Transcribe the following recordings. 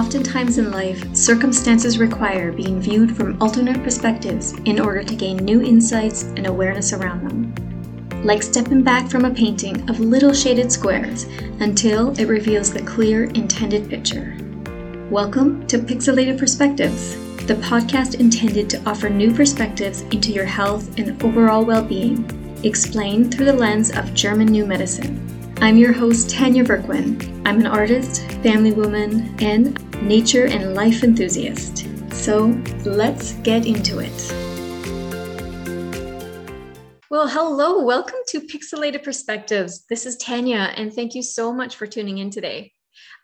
Oftentimes in life, circumstances require being viewed from alternate perspectives in order to gain new insights and awareness around them. Like stepping back from a painting of little shaded squares until it reveals the clear, intended picture. Welcome to Pixelated Perspectives, the podcast intended to offer new perspectives into your health and overall well-being, explained through the lens of German New Medicine. I'm your host, Tanya Berkwin. I'm an artist, family woman, and nature and life enthusiast. So let's get into it. Well, hello, welcome to Pixelated Perspectives. This is Tanya, and thank you so much for tuning in today.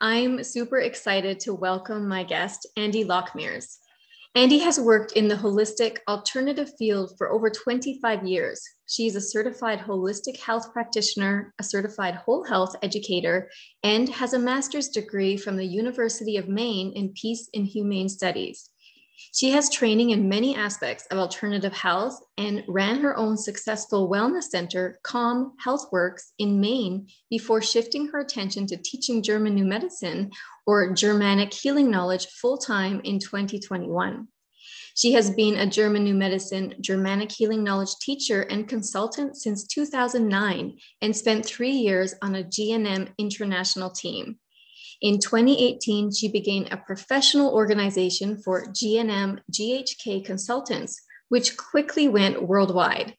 I'm super excited to welcome my guest, Andi Locke Mears. Andi has worked in the holistic alternative field for over 25 years. She is a certified holistic health practitioner, a certified whole health educator, and has a master's degree from the University of Maine in Peace and Humane Studies. She has training in many aspects of alternative health and ran her own successful wellness center, Calm HealthWorks, in Maine before shifting her attention to teaching German New Medicine or Germanic Healing Knowledge full-time in 2021. She has been a German New Medicine, Germanic Healing Knowledge teacher and consultant since 2009 and spent 3 years on a GNM international team. In 2018, she began a professional organization for GNM GHK consultants, which quickly went worldwide.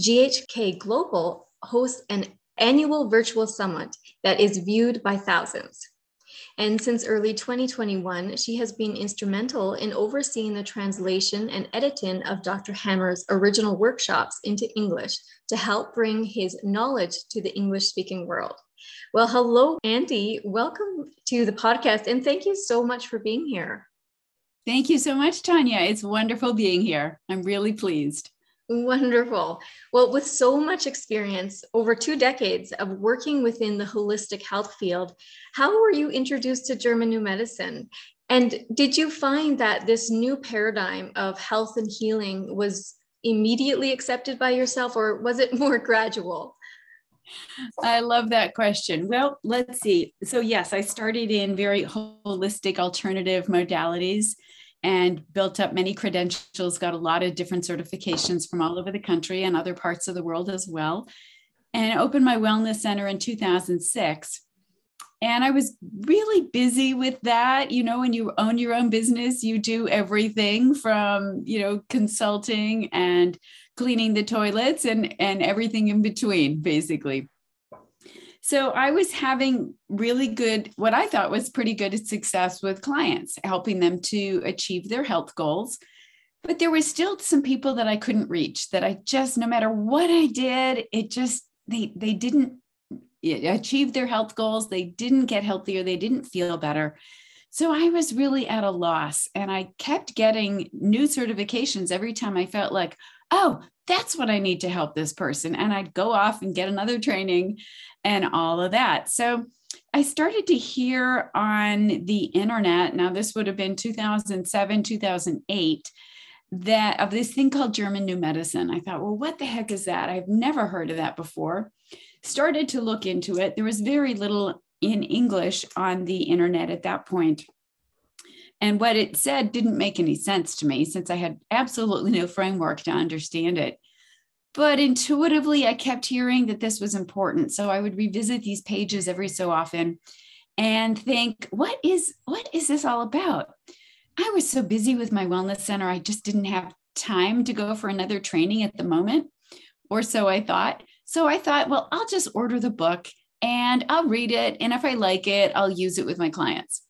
GHK Global hosts an annual virtual summit that is viewed by thousands. And since early 2021, she has been instrumental in overseeing the translation and editing of Dr. Hammer's original workshops into English to help bring his knowledge to the English-speaking world. Well, hello, Andi. Welcome to the podcast, and thank you so much for being here. Thank you so much, Tanya. It's wonderful being here. I'm really pleased. Wonderful. Well, with so much experience, over 2 decades of working within the holistic health field, how were you introduced to German New Medicine? And did you find that this new paradigm of health and healing was immediately accepted by yourself, or was it more gradual? I love that question. Well, let's see. So yes, I started in very holistic alternative modalities and built up many credentials, got a lot of different certifications from all over the country and other parts of the world as well. And I opened my wellness center in 2006. And I was really busy with that. You know, when you own your own business, you do everything from, you know, consulting and cleaning the toilets and everything in between, basically. So I was having really good, what I thought was pretty good success with clients, helping them to achieve their health goals. But there were still some people that I couldn't reach, that I just, no matter what I did, it just, they didn't achieve their health goals. They didn't get healthier. They didn't feel better. So I was really at a loss, and I kept getting new certifications every time I felt like, oh, that's what I need to help this person. And I'd go off and get another training and all of that. So I started to hear on the internet, now this would have been 2007, 2008, that of this thing called German New Medicine. I thought, well, what the heck is that? I've never heard of that before. Started to look into it. There was very little in English on the internet at that point. And what it said didn't make any sense to me, since I had absolutely no framework to understand it. But intuitively, I kept hearing that this was important. So I would revisit these pages every so often and think, what is this all about? I was so busy with my wellness center, I just didn't have time to go for another training at the moment, or so I thought. So I thought, well, I'll just order the book and I'll read it. And if I like it, I'll use it with my clients.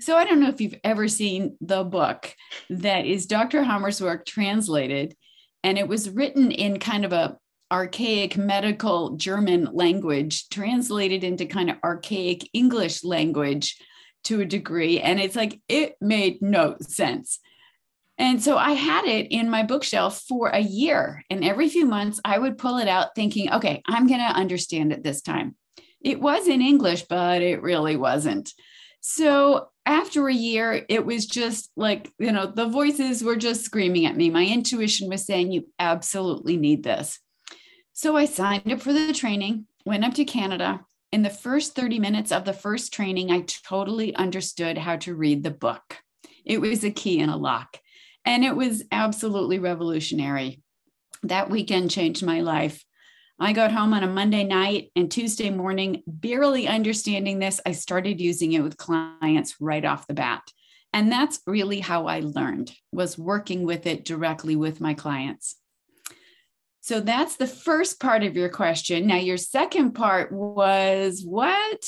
So I don't know if you've ever seen the book that is Dr. Hammer's work translated, and it was written in kind of a archaic medical German language, translated into kind of archaic English language to a degree. And it's like, it made no sense. And so I had it in my bookshelf for a year, and every few months I would pull it out thinking, okay, I'm going to understand it this time. It was in English, but it really wasn't. So after a year, it was just like, you know, the voices were just screaming at me. My intuition was saying, you absolutely need this. So I signed up for the training, went up to Canada, In the first 30 minutes of the first training, I totally understood how to read the book. It was a key and a lock, and it was absolutely revolutionary. That weekend changed my life. I got home on a Monday night and Tuesday morning, barely understanding this, I started using it with clients right off the bat. And that's really how I learned, was working with it directly with my clients. So that's the first part of your question. Now, your second part was what?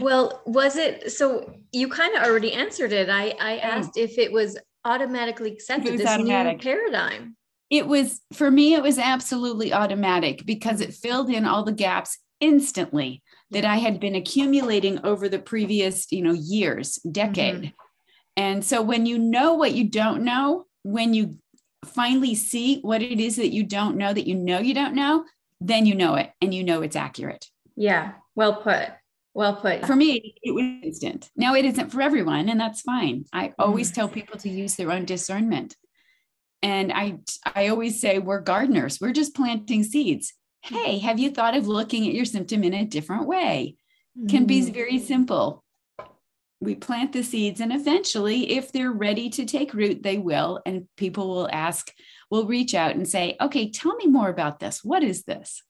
Well, was it, so you kind of already answered it. I asked if it was automatically accepted, this automatic. New paradigm. It was, for me, it was absolutely automatic because it filled in all the gaps instantly that I had been accumulating over the previous, years, decade. Mm-hmm. And so when you know what you don't know, when you finally see what it is that you don't know, that you don't know, then you know it and you know it's accurate. Yeah. Well put. Well put. For me, it was instant. Now, it isn't for everyone, and that's fine. I always tell people to use their own discernment. And I always say we're gardeners. We're just planting seeds. Hey, have you thought of looking at your symptom in a different way? Can be very simple. We plant the seeds, and eventually, if they're ready to take root, they will. And people will ask, will reach out and say, okay, tell me more about this. What is this?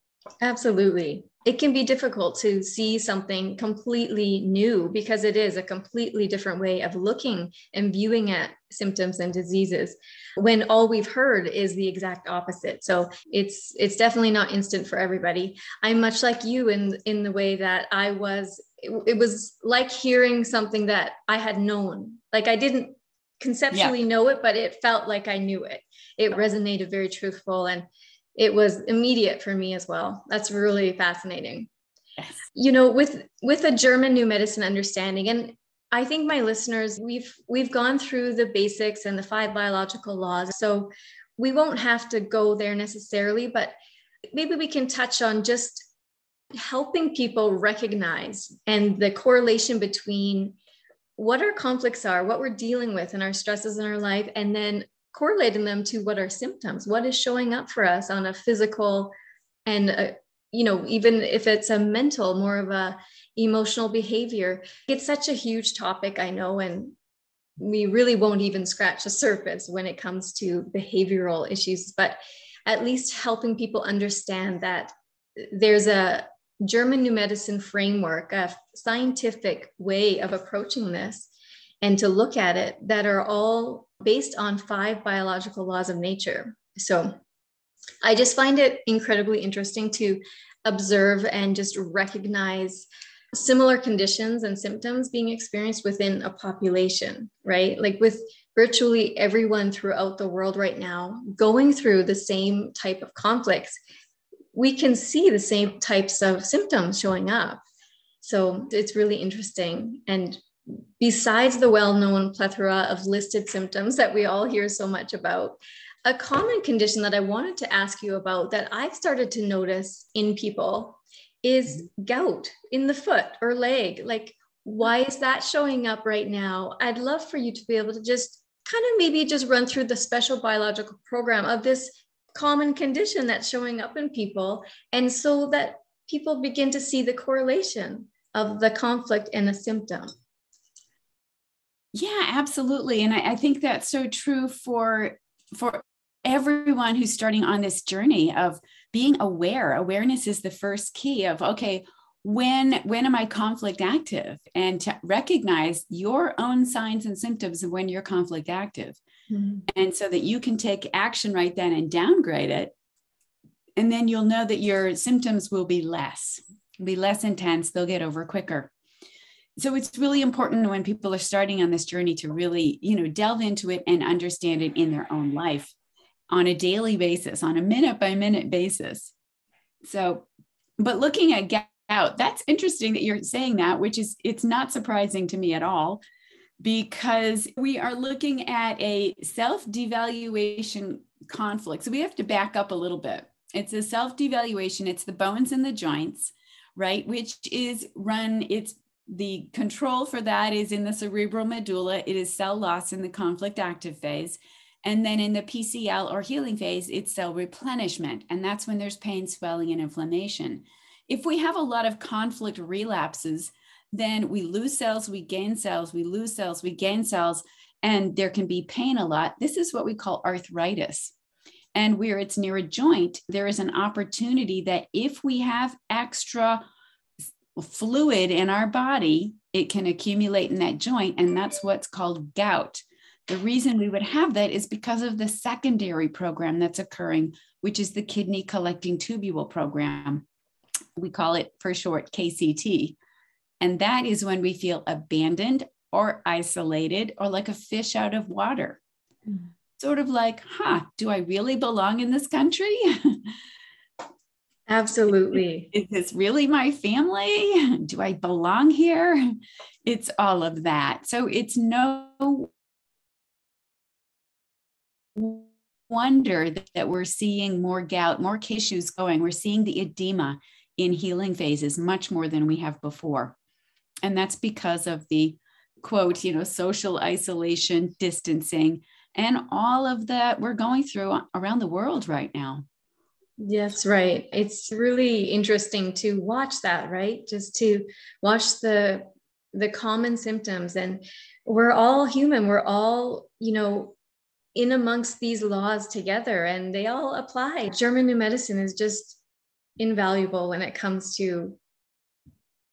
Absolutely. It can be difficult to see something completely new because it is a completely different way of looking and viewing at symptoms and diseases when all we've heard is the exact opposite. So it's definitely not instant for everybody. I'm much like you in the way that I was, it was like hearing something that I had known, like I didn't conceptually know it, but it felt like I knew it. It resonated very truthful, and it was immediate for me as well. That's really fascinating. Yes. With a German New Medicine understanding, and I think my listeners, we've gone through the basics and the 5 biological laws, so we won't have to go there necessarily, but maybe we can touch on just helping people recognize and the correlation between what our conflicts are, what we're dealing with and our stresses in our life, and then correlating them to what are symptoms, what is showing up for us on a physical and, even if it's a mental, more of a emotional behavior. It's such a huge topic, I know, and we really won't even scratch the surface when it comes to behavioral issues, but at least helping people understand that there's a German New Medicine framework, a scientific way of approaching this and to look at it, that are all based on 5 biological laws of nature. So I just find it incredibly interesting to observe and just recognize similar conditions and symptoms being experienced within a population, right? Like with virtually everyone throughout the world right now going through the same type of conflicts, we can see the same types of symptoms showing up. So it's really interesting. And besides the well-known plethora of listed symptoms that we all hear so much about, a common condition that I wanted to ask you about that I've started to notice in people is gout in the foot or leg. Like, why is that showing up right now? I'd love for you to be able to just kind of maybe just run through the special biological program of this common condition that's showing up in people, and so that people begin to see the correlation of the conflict and a symptom. Yeah, absolutely. And I think that's so true for everyone who's starting on this journey of being aware. Awareness is the first key of, okay, when am I conflict active? And to recognize your own signs and symptoms of when you're conflict active. Mm-hmm. And so that you can take action right then and downgrade it. And then you'll know that your symptoms will be less intense. They'll get over quicker. So it's really important when people are starting on this journey to really, delve into it and understand it in their own life on a daily basis, on a minute by minute basis. So, but looking at gout, that's interesting that you're saying that, which is, it's not surprising to me at all, because we are looking at a self-devaluation conflict. So we have to back up a little bit. It's a self-devaluation. It's the bones and the joints, right? Which is the control for that is in the cerebral medulla. It is cell loss in the conflict active phase. And then in the PCL or healing phase, it's cell replenishment. And that's when there's pain, swelling, and inflammation. If we have a lot of conflict relapses, then we lose cells, we gain cells, we lose cells, we gain cells, and there can be pain a lot. This is what we call arthritis. And where it's near a joint, there is an opportunity that if we have extra fluid in our body, it can accumulate in that joint, and that's what's called gout. The reason we would have that is because of the secondary program that's occurring, which is the kidney collecting tubule program. We call it for short KCT. And that is when we feel abandoned or isolated or like a fish out of water. Mm-hmm. Sort of like, huh, do I really belong in this country? Absolutely. Is this really my family? Do I belong here? It's all of that. So it's no wonder that we're seeing more gout, more issues going. We're seeing the edema in healing phases much more than we have before. And that's because of the quote, you know, social isolation, distancing, and all of that we're going through around the world right now. Yes, right. It's really interesting to watch that, right? Just to watch the common symptoms. And we're all human. We're all, you know, in amongst these laws together, and they all apply. German New Medicine is just invaluable when it comes to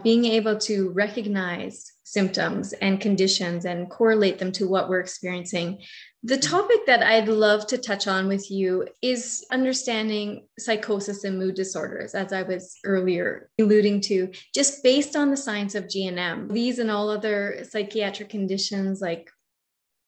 being able to recognize symptoms and conditions and correlate them to what we're experiencing. The topic that I'd love to touch on with you is understanding psychosis and mood disorders, as I was earlier alluding to, just based on the science of GNM. These and all other psychiatric conditions, like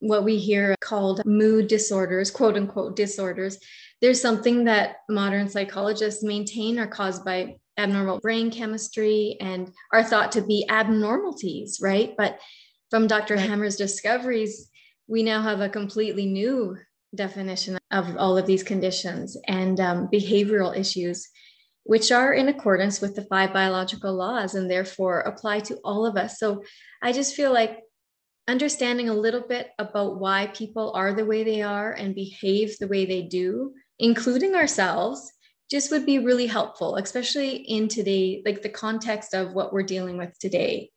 what we hear called mood disorders, quote unquote disorders, there's something that modern psychologists maintain are caused by abnormal brain chemistry and are thought to be abnormalities, right? But from Dr. Hammer's discoveries, we now have a completely new definition of all of these conditions and behavioral issues, which are in accordance with the 5 biological laws and therefore apply to all of us. So I just feel like understanding a little bit about why people are the way they are and behave the way they do, including ourselves, just would be really helpful, especially in today, like the context of what we're dealing with today.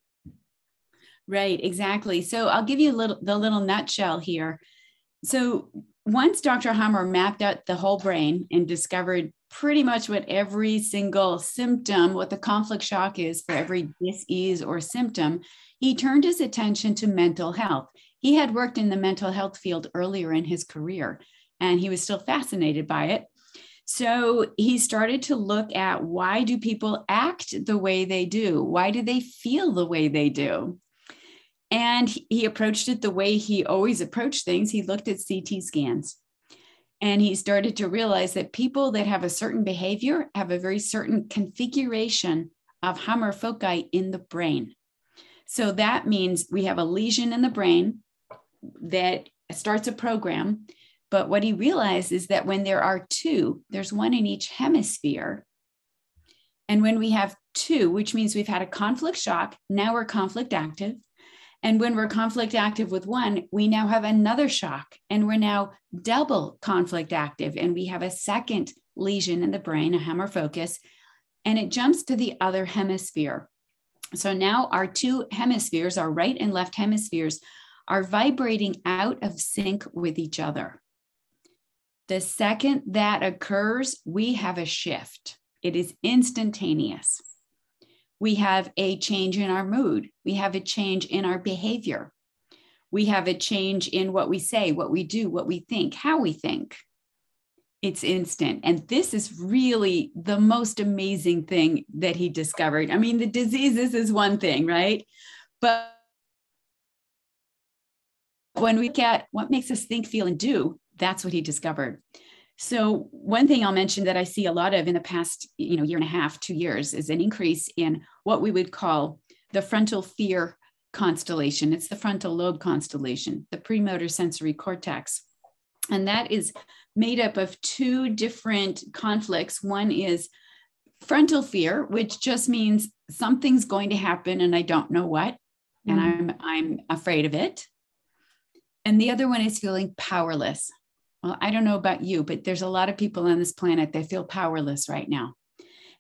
Right, exactly. So I'll give you the little nutshell here. So once Dr. Hammer mapped out the whole brain and discovered pretty much what every single symptom, what the conflict shock is for every disease or symptom, he turned his attention to mental health. He had worked in the mental health field earlier in his career, and he was still fascinated by it. So he started to look at, why do people act the way they do? Why do they feel the way they do? And he approached it the way he always approached things. He looked at CT scans, and he started to realize that people that have a certain behavior have a very certain configuration of Hamer foci in the brain. So that means we have a lesion in the brain that starts a program. But what he realized is that when there are 2, there's 1 in each hemisphere. And when we have 2, which means we've had a conflict shock, now we're conflict active. And when we're conflict active with 1, we now have another shock, and we're now double conflict active. And we have a second lesion in the brain, a Hamer focus, and it jumps to the other hemisphere. So now our 2 hemispheres, our right and left hemispheres, are vibrating out of sync with each other. The second that occurs, we have a shift. It is instantaneous. We have a change in our mood. We have a change in our behavior. We have a change in what we say, what we do, what we think, how we think. It's instant. And this is really the most amazing thing that he discovered. I mean, the diseases is one thing, right? But when we get what makes us think, feel, and do, that's what he discovered. So one thing I'll mention that I see a lot of in the past, you know, year and a half, 2 years, is an increase in what we would call the frontal fear constellation. It's the frontal lobe constellation, the premotor sensory cortex. And that is made up of 2 different conflicts. One is frontal fear, which just means something's going to happen and I don't know what, and I'm afraid of it. And the other one is feeling powerless. Well, I don't know about you, but there's a lot of people on this planet that feel powerless right now.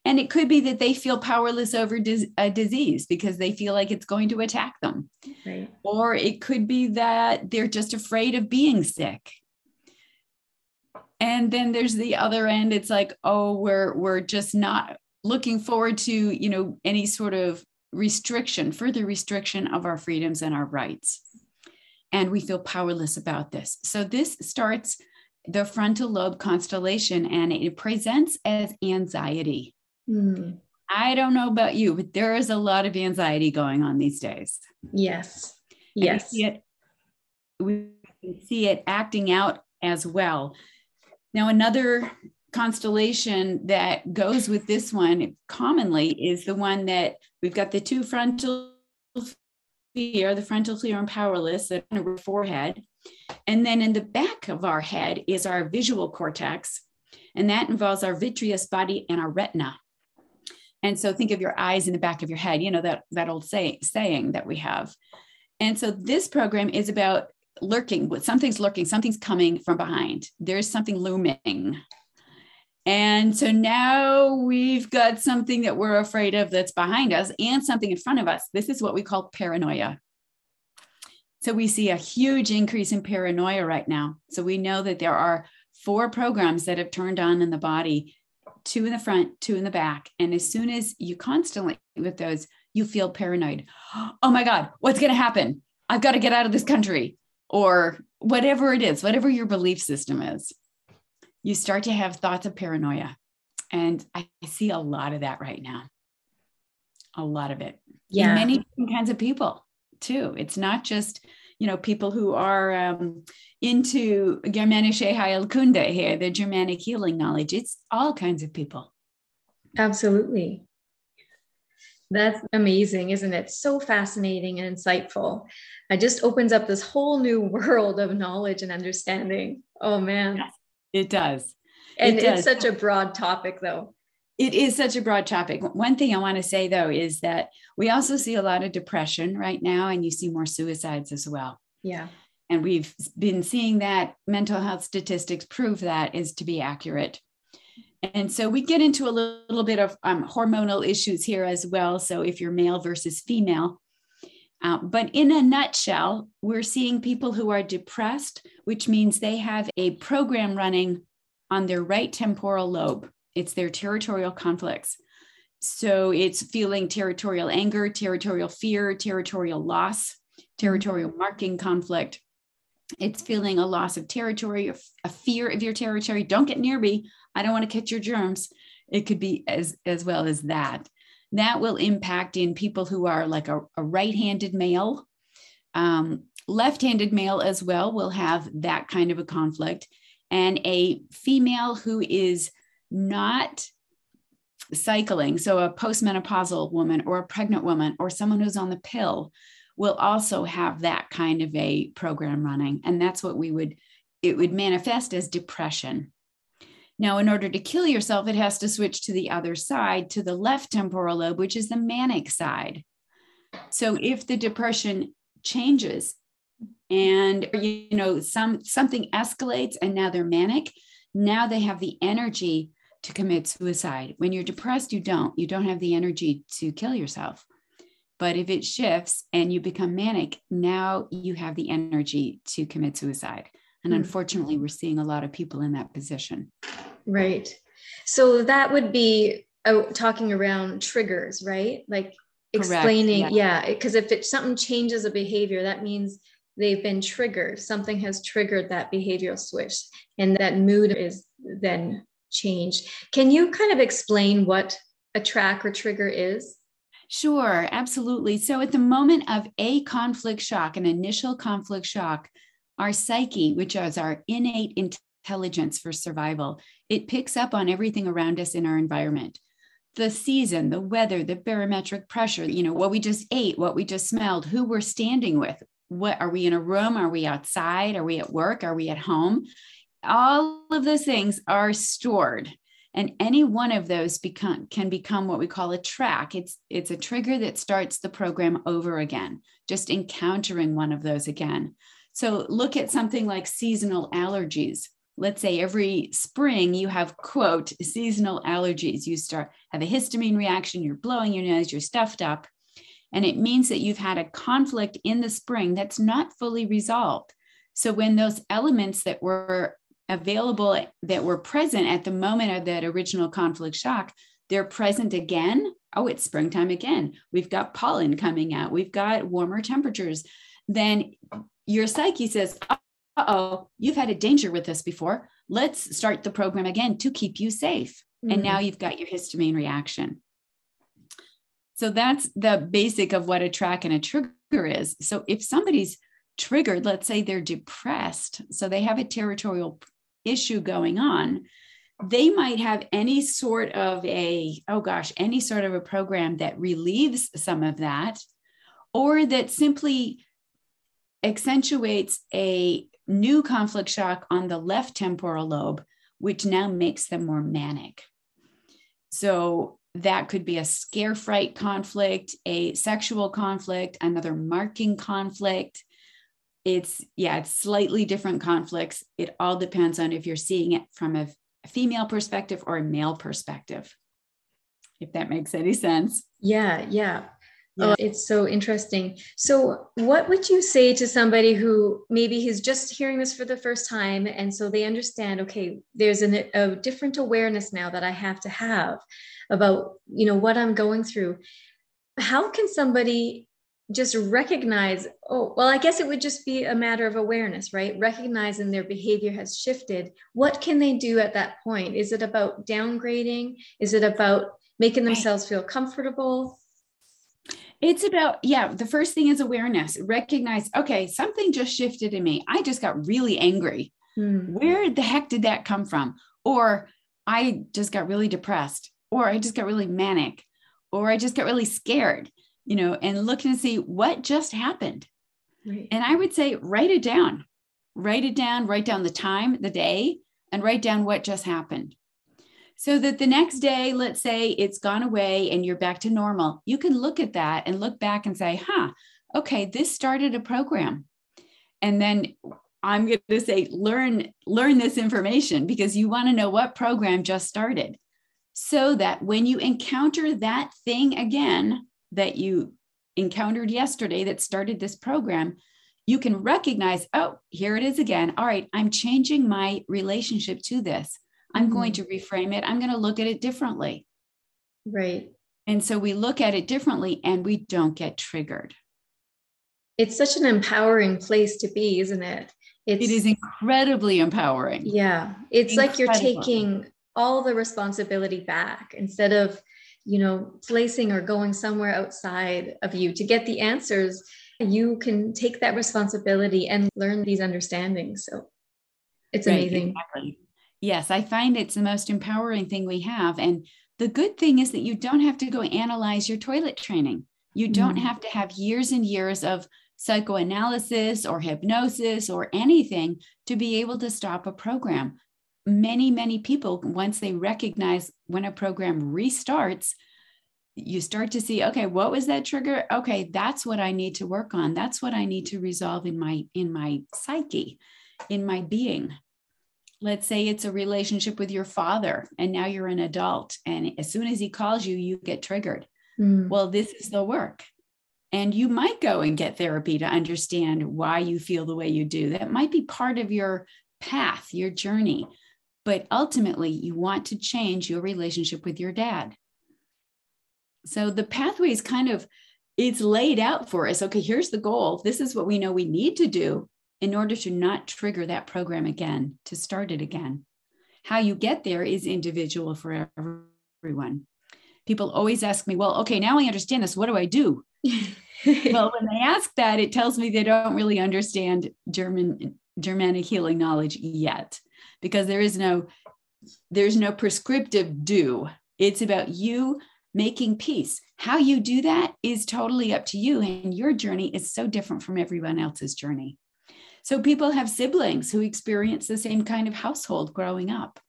And it could be that they feel powerless over a disease because they feel like it's going to attack them. Right. Or it could be that they're just afraid of being sick. And then there's the other end. It's like, oh, we're just not looking forward to, you know, any sort of restriction, further restriction of our freedoms and our rights. And we feel powerless about this. So this starts the frontal lobe constellation, and it presents as anxiety. Mm. I don't know about you, but there is a lot of anxiety going on these days. Yes. Yes. We see it acting out as well. Now, another constellation that goes with this one commonly is the one that we've got the two frontal fear, the frontal fear and powerless on our forehead. And then in the back of our head is our visual cortex. And that involves our vitreous body and our retina. And so think of your eyes in the back of your head, you know, that old saying that we have. And so this program is about lurking. Something's lurking, something's coming from behind. There's something looming. And so now we've got something that we're afraid of that's behind us and something in front of us. This is what we call paranoia. So we see a huge increase in paranoia right now. So we know that there are 4 programs that have turned on in the body, 2 in the front, 2 in the back. And as soon as you constantly with those, you feel paranoid. Oh my God, what's going to happen? I've got to get out of this country, or whatever it is, whatever your belief system is. You start to have thoughts of paranoia. And I see a lot of that right now. A lot of it. Yeah. And many different kinds of people too. It's not just, you know, people who are into Germanische Heilkunde here, the Germanic healing knowledge. It's all kinds of people. Absolutely. That's amazing, isn't it? So fascinating and insightful. It just opens up this whole new world of knowledge and understanding. Oh, man. Yes. It does. And it's such a broad topic, though. It is such a broad topic. One thing I want to say, though, is that we also see a lot of depression right now, and you see more suicides as well. Yeah. And we've been seeing that mental health statistics prove that is to be accurate. And so we get into a little bit of hormonal issues here as well. So if you're male versus female. But in a nutshell, we're seeing people who are depressed, which means they have a program running on their right temporal lobe. It's their territorial conflicts. So it's feeling territorial anger, territorial fear, territorial loss, territorial marking conflict. It's feeling a loss of territory, a fear of your territory. Don't get near me. I don't want to catch your germs. It could be as well as that. That will impact in people who are like a right-handed male. Left-handed male as well will have that kind of a conflict. And a female who is not cycling, so a postmenopausal woman or a pregnant woman or someone who's on the pill will also have that kind of a program running. And that's what it would manifest as depression. Now, in order to kill yourself, it has to switch to the other side, to the left temporal lobe, which is the manic side. So if the depression changes and, you know, something escalates and now they're manic, now they have the energy to commit suicide. When you're depressed, you don't have the energy to kill yourself. But if it shifts and you become manic, now you have the energy to commit suicide. And unfortunately, we're seeing a lot of people in that position. Right. So that would be talking around triggers, right? Like explaining. Correct. Yeah. Because if something changes a behavior, that means they've been triggered. Something has triggered that behavioral switch, and that mood is then changed. Can you kind of explain what a track or trigger is? Sure. Absolutely. So at the moment of a conflict shock, an initial conflict shock, our psyche, which is our innate intelligence for survival, it picks up on everything around us in our environment. The season, the weather, the barometric pressure, you know, what we just ate, what we just smelled, who we're standing with. What are we in a room? Are we outside? Are we at work? Are we at home? All of those things are stored. And any one of those can become what we call a track. It's a trigger that starts the program over again, just encountering one of those again. So look at something like seasonal allergies. let's say every spring you have, quote, seasonal allergies. You have a histamine reaction, you're blowing your nose, you're stuffed up. And it means that you've had a conflict in the spring that's not fully resolved. So when those elements that were available, that were present at the moment of that original conflict shock, they're present again. Oh, it's springtime again. We've got pollen coming out. We've got warmer temperatures. Then your psyche says, uh-oh, you've had a danger with this before. Let's start the program again to keep you safe. Mm-hmm. And now you've got your histamine reaction. So that's the basic of what a track and a trigger is. So if somebody's triggered, let's say they're depressed, so they have a territorial issue going on, they might have any sort of a, oh gosh, any sort of a program that relieves some of that, or that simply accentuates a new conflict shock on the left temporal lobe, which now makes them more manic. So that could be a scare fright conflict, a sexual conflict, another marking conflict. It's slightly different conflicts. It all depends on if you're seeing it from a female perspective or a male perspective, if that makes any sense. Yeah. Oh, it's so interesting. So what would you say to somebody who maybe he's just hearing this for the first time? And so they understand, okay, there's a different awareness now that I have to have about, you know, what I'm going through. How can somebody just recognize, oh, well, I guess it would just be a matter of awareness, right? Recognizing their behavior has shifted. What can they do at that point? Is it about downgrading? Is it about making themselves feel comfortable? It's about, the first thing is awareness. Recognize, okay, something just shifted in me. I just got really angry. Where the heck did that come from? Or I just got really depressed, or I just got really manic, or I just got really scared, you know, and look and see what just happened. Right. And I would say, write down the time, the day, and write down what just happened. So that the next day, let's say it's gone away and you're back to normal. You can look at that and look back and say, okay, this started a program. And then I'm going to say, learn this information, because you want to know what program just started. So that when you encounter that thing again, that you encountered yesterday that started this program, you can recognize, oh, here it is again. All right, I'm changing my relationship to this. I'm going to reframe it. I'm going to look at it differently. Right. And so we look at it differently and we don't get triggered. It's such an empowering place to be, isn't it? It is incredibly empowering. Yeah. It's like you're taking all the responsibility back instead of, you know, placing or going somewhere outside of you to get the answers. You can take that responsibility and learn these understandings. So it's amazing. Exactly. Yes, I find it's the most empowering thing we have. And the good thing is that you don't have to go analyze your toilet training. You don't have to have years and years of psychoanalysis or hypnosis or anything to be able to stop a program. Many, many people, once they recognize when a program restarts, you start to see, okay, what was that trigger? Okay, that's what I need to work on. That's what I need to resolve in my psyche, in my being. Let's say it's a relationship with your father and now you're an adult. And as soon as he calls you, you get triggered. Well, this is the work. And you might go and get therapy to understand why you feel the way you do. That might be part of your path, your journey. But ultimately, you want to change your relationship with your dad. So the pathway is kind of, it's laid out for us. Okay, here's the goal. This is what we know we need to do in order to not trigger that program again, to start it again. How you get there is individual for everyone. People always ask me, well, okay, now I understand this. What do I do? Well, when they ask that, it tells me they don't really understand Germanic healing knowledge yet, because there's no prescriptive do. It's about you making peace. How you do that is totally up to you. And your journey is so different from everyone else's journey. So people have siblings who experience the same kind of household growing up.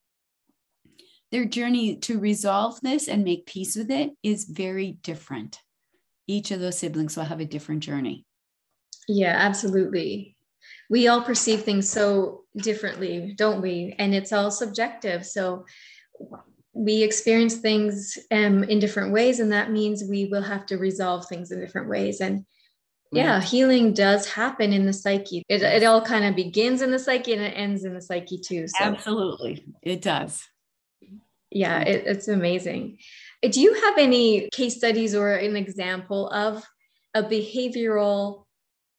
Their journey to resolve this and make peace with it is very different. Each of those siblings will have a different journey. Yeah, absolutely. we all perceive things so differently, don't we? And it's all subjective. So we experience things in different ways, and that means we will have to resolve things in different ways. And yeah, healing does happen in the psyche. It all kind of begins in the psyche and it ends in the psyche too. So. Absolutely. It does. Yeah, it's amazing. Do you have any case studies or an example of a behavioral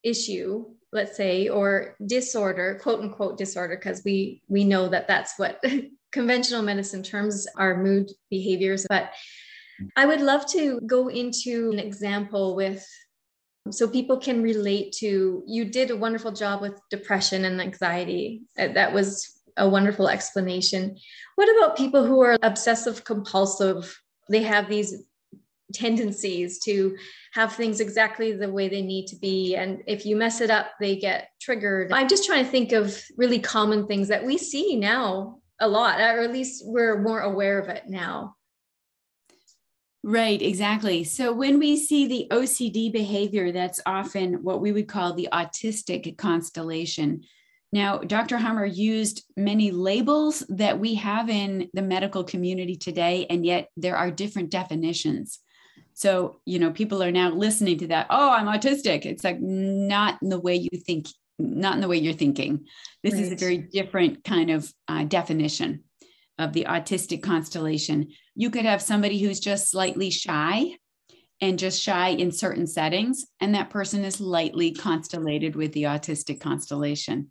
issue, let's say, or disorder, quote unquote disorder, because we know that that's what conventional medicine terms are, mood behaviors. But I would love to go into an example with, so people can relate to, you did a wonderful job with depression and anxiety. That was a wonderful explanation. What about people who are obsessive compulsive? They have these tendencies to have things exactly the way they need to be. And if you mess it up, they get triggered. I'm just trying to think of really common things that we see now a lot, or at least we're more aware of it now. Right, exactly. So when we see the OCD behavior, that's often what we would call the autistic constellation. Now, Dr. Hammer used many labels that we have in the medical community today, and yet there are different definitions. So, you know, people are now listening to that. Oh, I'm autistic. It's like, not in the way you think, not in the way you're thinking. This is a very different kind of definition of the autistic constellation. You could have somebody who's just slightly shy and just shy in certain settings, and that person is lightly constellated with the autistic constellation.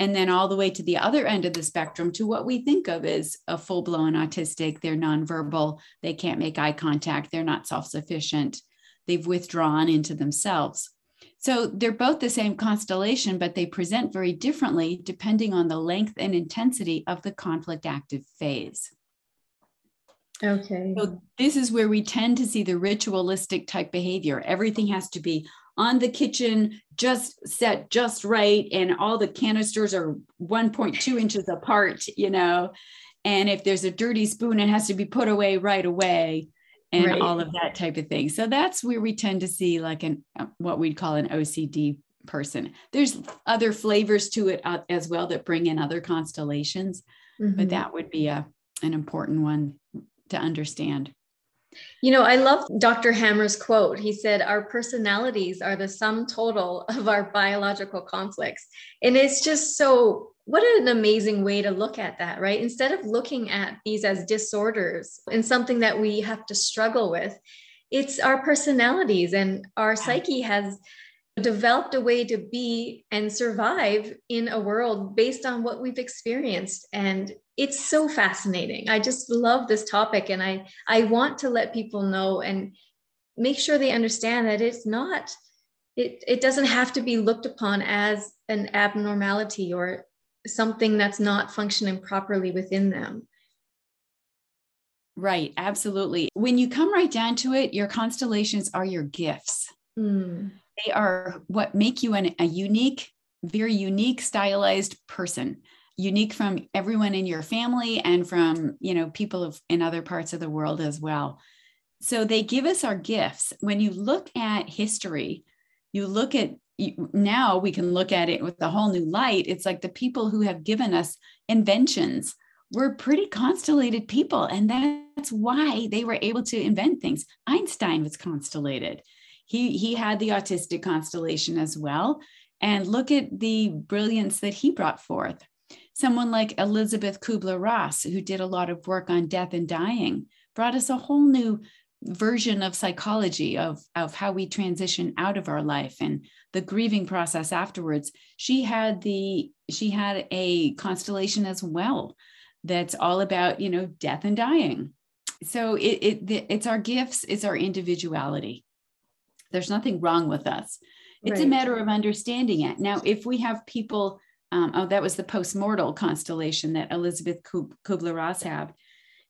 And then all the way to the other end of the spectrum to what we think of as a full-blown autistic. They're nonverbal. They can't make eye contact. They're not self-sufficient. They've withdrawn into themselves. So they're both the same constellation, but they present very differently depending on the length and intensity of the conflict active phase. Okay. So this is where we tend to see the ritualistic type behavior. Everything has to be on the kitchen, just set just right, and all the canisters are 1.2 inches apart, you know, and if there's a dirty spoon, it has to be put away right away, and all of that type of thing. So that's where we tend to see like what we'd call an OCD person. There's other flavors to it as well that bring in other constellations, but that would be an important one to understand. You know, I love Dr. Hammer's quote. He said, our personalities are the sum total of our biological conflicts. And it's just so, what an amazing way to look at that, right? Instead of looking at these as disorders and something that we have to struggle with, it's our personalities, and our psyche has developed a way to be and survive in a world based on what we've experienced. And it's so fascinating. I just love this topic, and I want to let people know and make sure they understand that it's not, it doesn't have to be looked upon as an abnormality or something that's not functioning properly within them. Right, absolutely. When you come right down to it, your constellations are your gifts. They are what make you a unique, very unique, stylized person, unique from everyone in your family and from, you know, people in other parts of the world as well. So they give us our gifts. When you look at history, you look at, now we can look at it with a whole new light. It's like the people who have given us inventions were pretty constellated people. And that's why they were able to invent things. Einstein was constellated. He had the autistic constellation as well. And look at the brilliance that he brought forth. Someone like Elizabeth Kubler-Ross, who did a lot of work on death and dying, brought us a whole new version of psychology of how we transition out of our life and the grieving process afterwards. She had a constellation as well that's all about, you know, death and dying. So it's our gifts, it's our individuality. There's nothing wrong with us. It's a matter of understanding it. Now, if we have people, that was the postmortal constellation that Elizabeth Kubler-Ross had.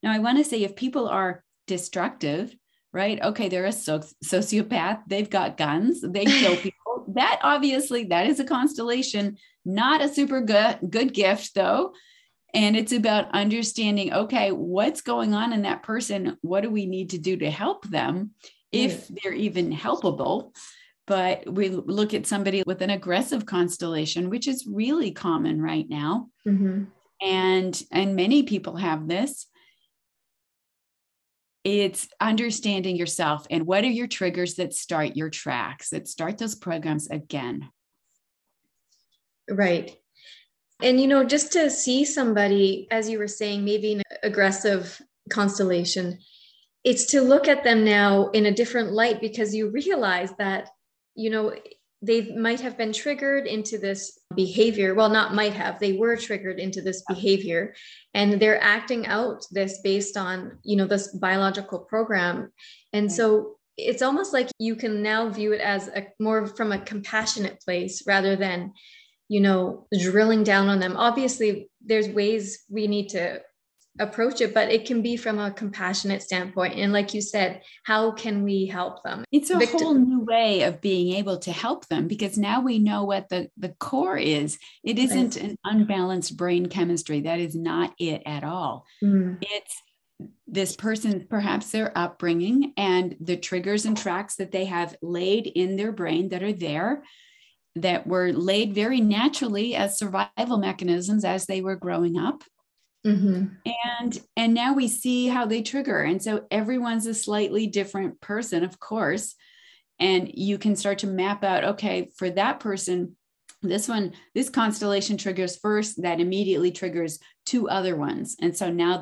Now, I want to say if people are destructive, right? Okay, they're a sociopath. They've got guns. They kill people. That obviously, that is a constellation, not a super good gift though. And it's about understanding, okay, what's going on in that person? What do we need to do to help them? If they're even helpable, But we look at somebody with an aggressive constellation, which is really common right now. Mm-hmm. And many people have this. It's understanding yourself and what are your triggers that start your tracks, that start those programs again. Right. And, you know, just to see somebody, as you were saying, maybe an aggressive constellation, it's to look at them now in a different light, because you realize that, you know, they might have been triggered into this behavior. Well, not might have, they were triggered into this behavior, and they're acting out this based on, you know, this biological program. And so it's almost like you can now view it as a more from a compassionate place rather than, you know, drilling down on them. Obviously, there's ways we need to approach it, but it can be from a compassionate standpoint. And like you said, how can we help them? It's a whole new way of being able to help them, because now we know what the core is. It isn't an unbalanced brain chemistry. That is not it at all. Mm. It's this person, perhaps their upbringing and the triggers and tracks that they have laid in their brain that are there, that were laid very naturally as survival mechanisms as they were growing up. Mm-hmm. And now we see how they trigger. And so everyone's a slightly different person, of course. And you can start to map out, okay, for that person, this constellation triggers first, that immediately triggers two other ones. And so now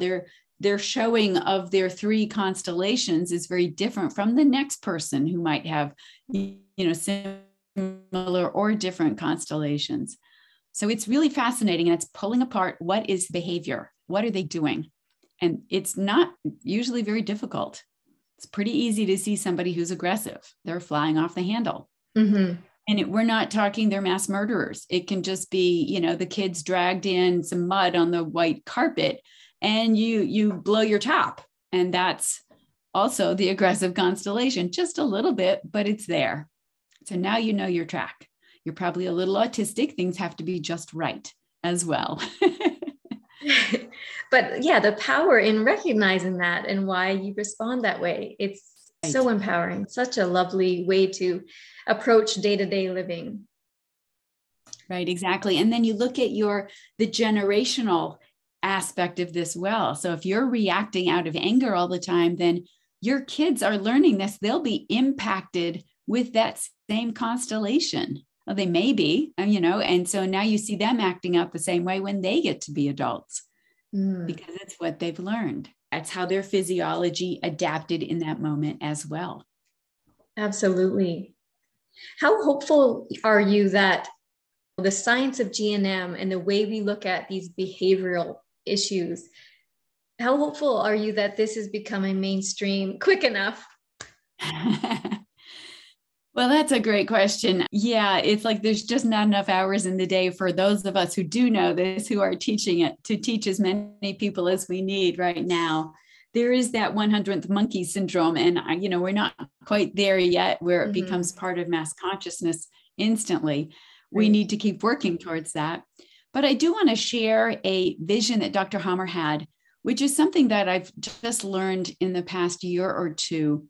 their showing of their three constellations is very different from the next person who might have, you know, similar or different constellations. So it's really fascinating, and it's pulling apart what is behavior, what are they doing? And it's not usually very difficult. It's pretty easy to see somebody who's aggressive. They're flying off the handle. Mm-hmm. And we're not talking they're mass murderers. It can just be, you know, the kids dragged in some mud on the white carpet and you blow your top. And that's also the aggressive constellation, just a little bit, but it's there. So now you know your track. You're probably a little autistic. Things have to be just right as well. But yeah, the power in recognizing that and why you respond that way. It's so empowering, such a lovely way to approach day-to-day living. Right, exactly. And then you look at the generational aspect of this well. So if you're reacting out of anger all the time, then your kids are learning this. They'll be impacted with that same constellation. Well, they may be, you know, and so now you see them acting out the same way when they get to be adults, because it's what they've learned. That's how their physiology adapted in that moment as well. Absolutely. How hopeful are you that the science of GNM and the way we look at these behavioral issues, how hopeful are you that this is becoming mainstream quick enough? Well, that's a great question. Yeah, it's like there's just not enough hours in the day for those of us who do know this, who are teaching it, to teach as many people as we need right now. There is that 100th monkey syndrome, and you know, we're not quite there yet where it becomes part of mass consciousness instantly. We need to keep working towards that. But I do want to share a vision that Dr. Hammer had, which is something that I've just learned in the past year or two,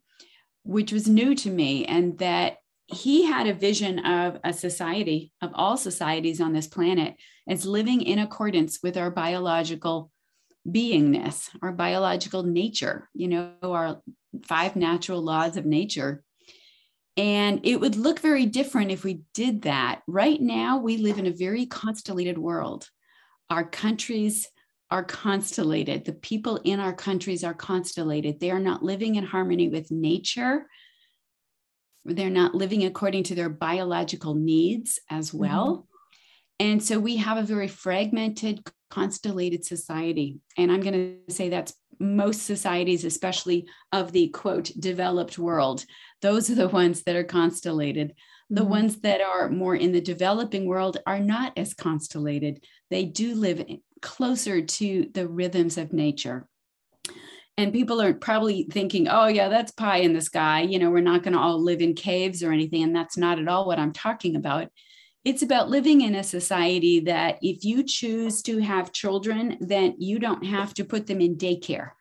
which was new to me, and that he had a vision of a society, of all societies on this planet, as living in accordance with our biological beingness, our biological nature, you know, our 5 natural laws of nature. And it would look very different if we did that. Right now, we live in a very constellated world. Our countries are constellated. The people in our countries are constellated. They are not living in harmony with nature. They're not living according to their biological needs as well. Mm-hmm. And so we have a very fragmented, constellated society. And I'm going to say that's most societies, especially of the quote, developed world. Those are the ones that are constellated. Mm-hmm. The ones that are more in the developing world are not as constellated. They do live closer to the rhythms of nature. And people are probably thinking, oh yeah, that's pie in the sky. You know, we're not going to all live in caves or anything. And that's not at all what I'm talking about. It's about living in a society that if you choose to have children, then you don't have to put them in daycare,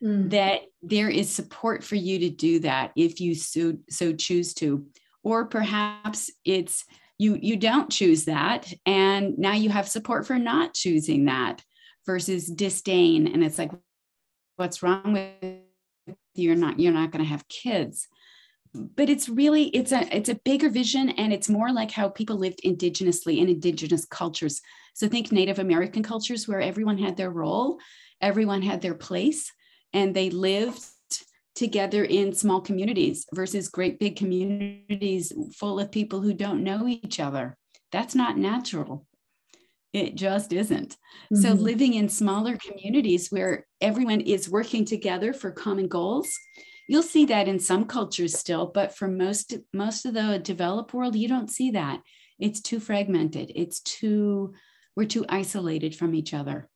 that there is support for you to do that if you so choose to. or perhaps it's you don't choose that, and now you have support for not choosing that versus disdain. And it's like, what's wrong with you? You're not going to have kids. But it's really, it's a bigger vision, and it's more like how people lived indigenously in indigenous cultures. So think Native American cultures where everyone had their role, everyone had their place, and they lived together in small communities versus great big communities full of people who don't know each other. That's not natural. It just isn't. Mm-hmm. So living in smaller communities where everyone is working together for common goals, you'll see that in some cultures still, but for most of the developed world, you don't see that. It's too fragmented. We're too isolated from each other.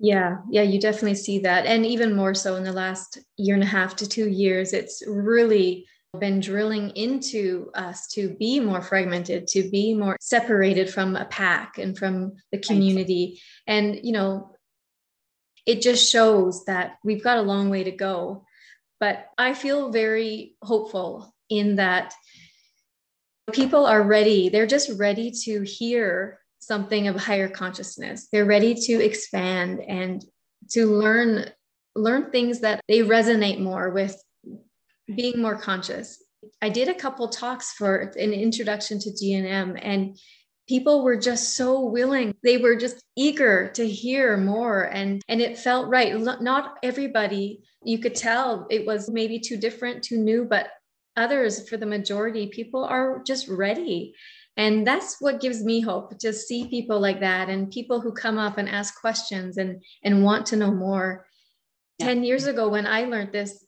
Yeah, you definitely see that. And even more so in the last 1.5 to 2 years, it's really been drilling into us to be more fragmented, to be more separated from a pack and from the community. Right. And, it just shows that we've got a long way to go. But I feel very hopeful in that people are ready. They're just ready to hear something of higher consciousness. They're ready to expand and to learn things that they resonate more with, being more conscious. I did a couple talks for an introduction to GNM, and people were just so willing. They were just eager to hear more, and it felt right. Not everybody, you could tell it was maybe too different, too new, but others, for the majority, people are just ready. And that's what gives me hope, to see people like that and people who come up and ask questions and want to know more. Yeah. 10 years ago, when I learned this,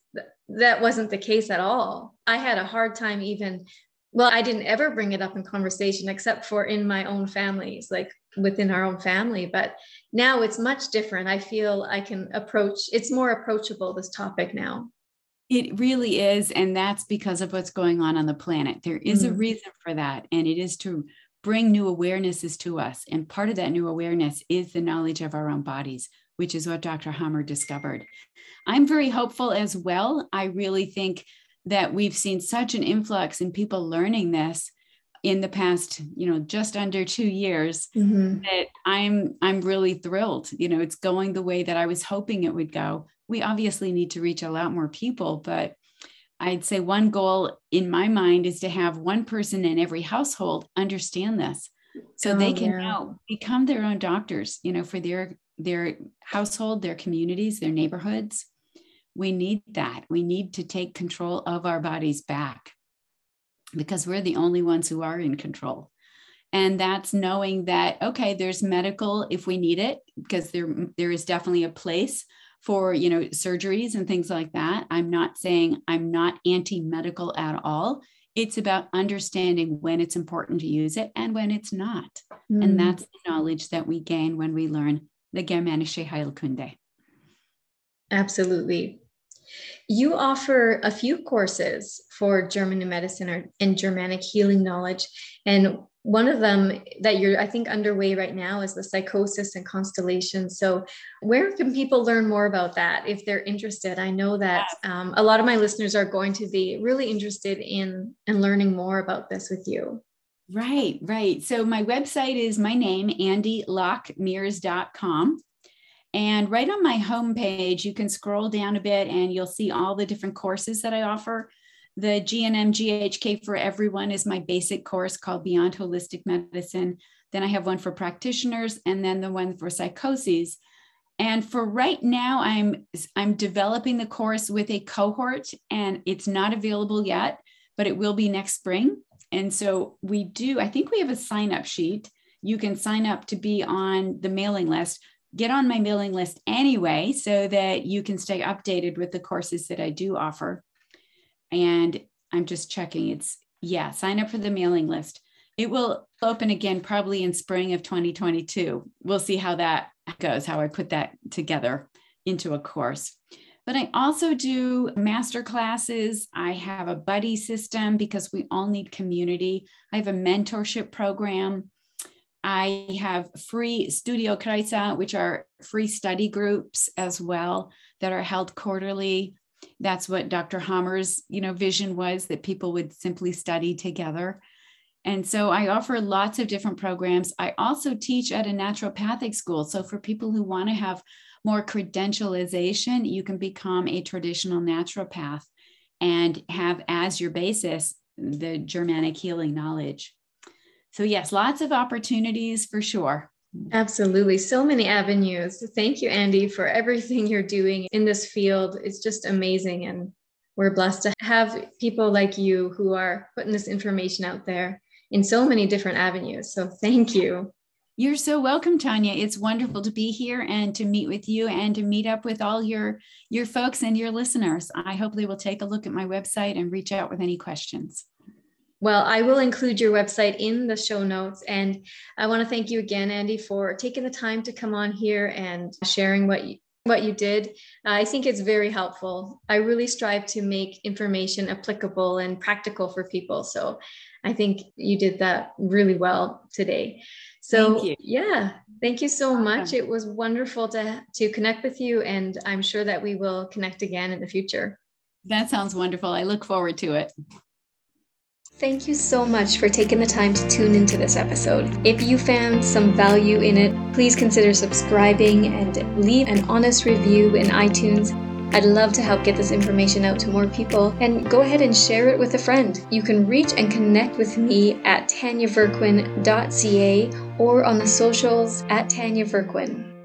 that wasn't the case at all. I had a hard time even, well, I didn't ever bring it up in conversation except for in my own families, like within our own family. But now it's much different. I feel I can it's more approachable, this topic now. It really is. And that's because of what's going on the planet. There is a reason for that. And it is to bring new awarenesses to us. And part of that new awareness is the knowledge of our own bodies, which is what Dr. Hammer discovered. I'm very hopeful as well. I really think that we've seen such an influx in people learning this in the past, just under 2 years, that I'm really thrilled. It's going the way that I was hoping it would go. We obviously need to reach a lot more people, but I'd say one goal in my mind is to have one person in every household understand this, so they can now become their own doctors, for their household, their communities, their neighborhoods. We need that. We need to take control of our bodies back, because we're the only ones who are in control. And that's knowing that, okay, there's medical if we need it, because there is definitely a place for, surgeries and things like that. I'm not saying I'm not anti-medical at all. It's about understanding when it's important to use it and when it's not. Mm. And that's the knowledge that we gain when we learn the Germanische Heilkunde. Absolutely. You offer a few courses for German New Medicine and Germanic Healing Knowledge. And one of them that you're, I think, underway right now is the psychosis and constellation. So where can people learn more about that if they're interested? I know that a lot of my listeners are going to be really interested in learning more about this with you. Right. So my website is my name, andilockemears.com. And right on my homepage, you can scroll down a bit and you'll see all the different courses that I offer. The GNM GHK for Everyone is my basic course called Beyond Holistic Medicine. Then I have one for practitioners, and then the one for psychoses. And for right now, I'm developing the course with a cohort, and it's not available yet, but it will be next spring. And so I think we have a sign-up sheet. You can sign up to be on the mailing list. Get on my mailing list anyway, so that you can stay updated with the courses that I do offer. And I'm just checking. Sign up for the mailing list. It will open again, probably in spring of 2022. We'll see how that goes, how I put that together into a course. But I also do master classes. I have a buddy system because we all need community. I have a mentorship program. I have Freie Studienkreise, which are free study groups as well that are held quarterly. That's what Dr. Hammer's, vision was, that people would simply study together. And so I offer lots of different programs. I also teach at a naturopathic school. So for people who want to have more credentialization, you can become a traditional naturopath and have as your basis the Germanic healing knowledge. So yes, lots of opportunities for sure. Absolutely. So many avenues. Thank you, Andi, for everything you're doing in this field. It's just amazing. And we're blessed to have people like you who are putting this information out there in so many different avenues. So thank you. You're so welcome, Tanya. It's wonderful to be here and to meet with you and to meet up with all your folks and your listeners. I hope they will take a look at my website and reach out with any questions. Well, I will include your website in the show notes. And I want to thank you again, Andi, for taking the time to come on here and sharing what you did. I think it's very helpful. I really strive to make information applicable and practical for people. So I think you did that really well today. So thank you so much. It was wonderful to connect with you. And I'm sure that we will connect again in the future. That sounds wonderful. I look forward to it. Thank you so much for taking the time to tune into this episode. If you found some value in it, please consider subscribing and leave an honest review in iTunes. I'd love to help get this information out to more people, and go ahead and share it with a friend. You can reach and connect with me at tanyaverquin.ca or on the socials at tanyaverquin.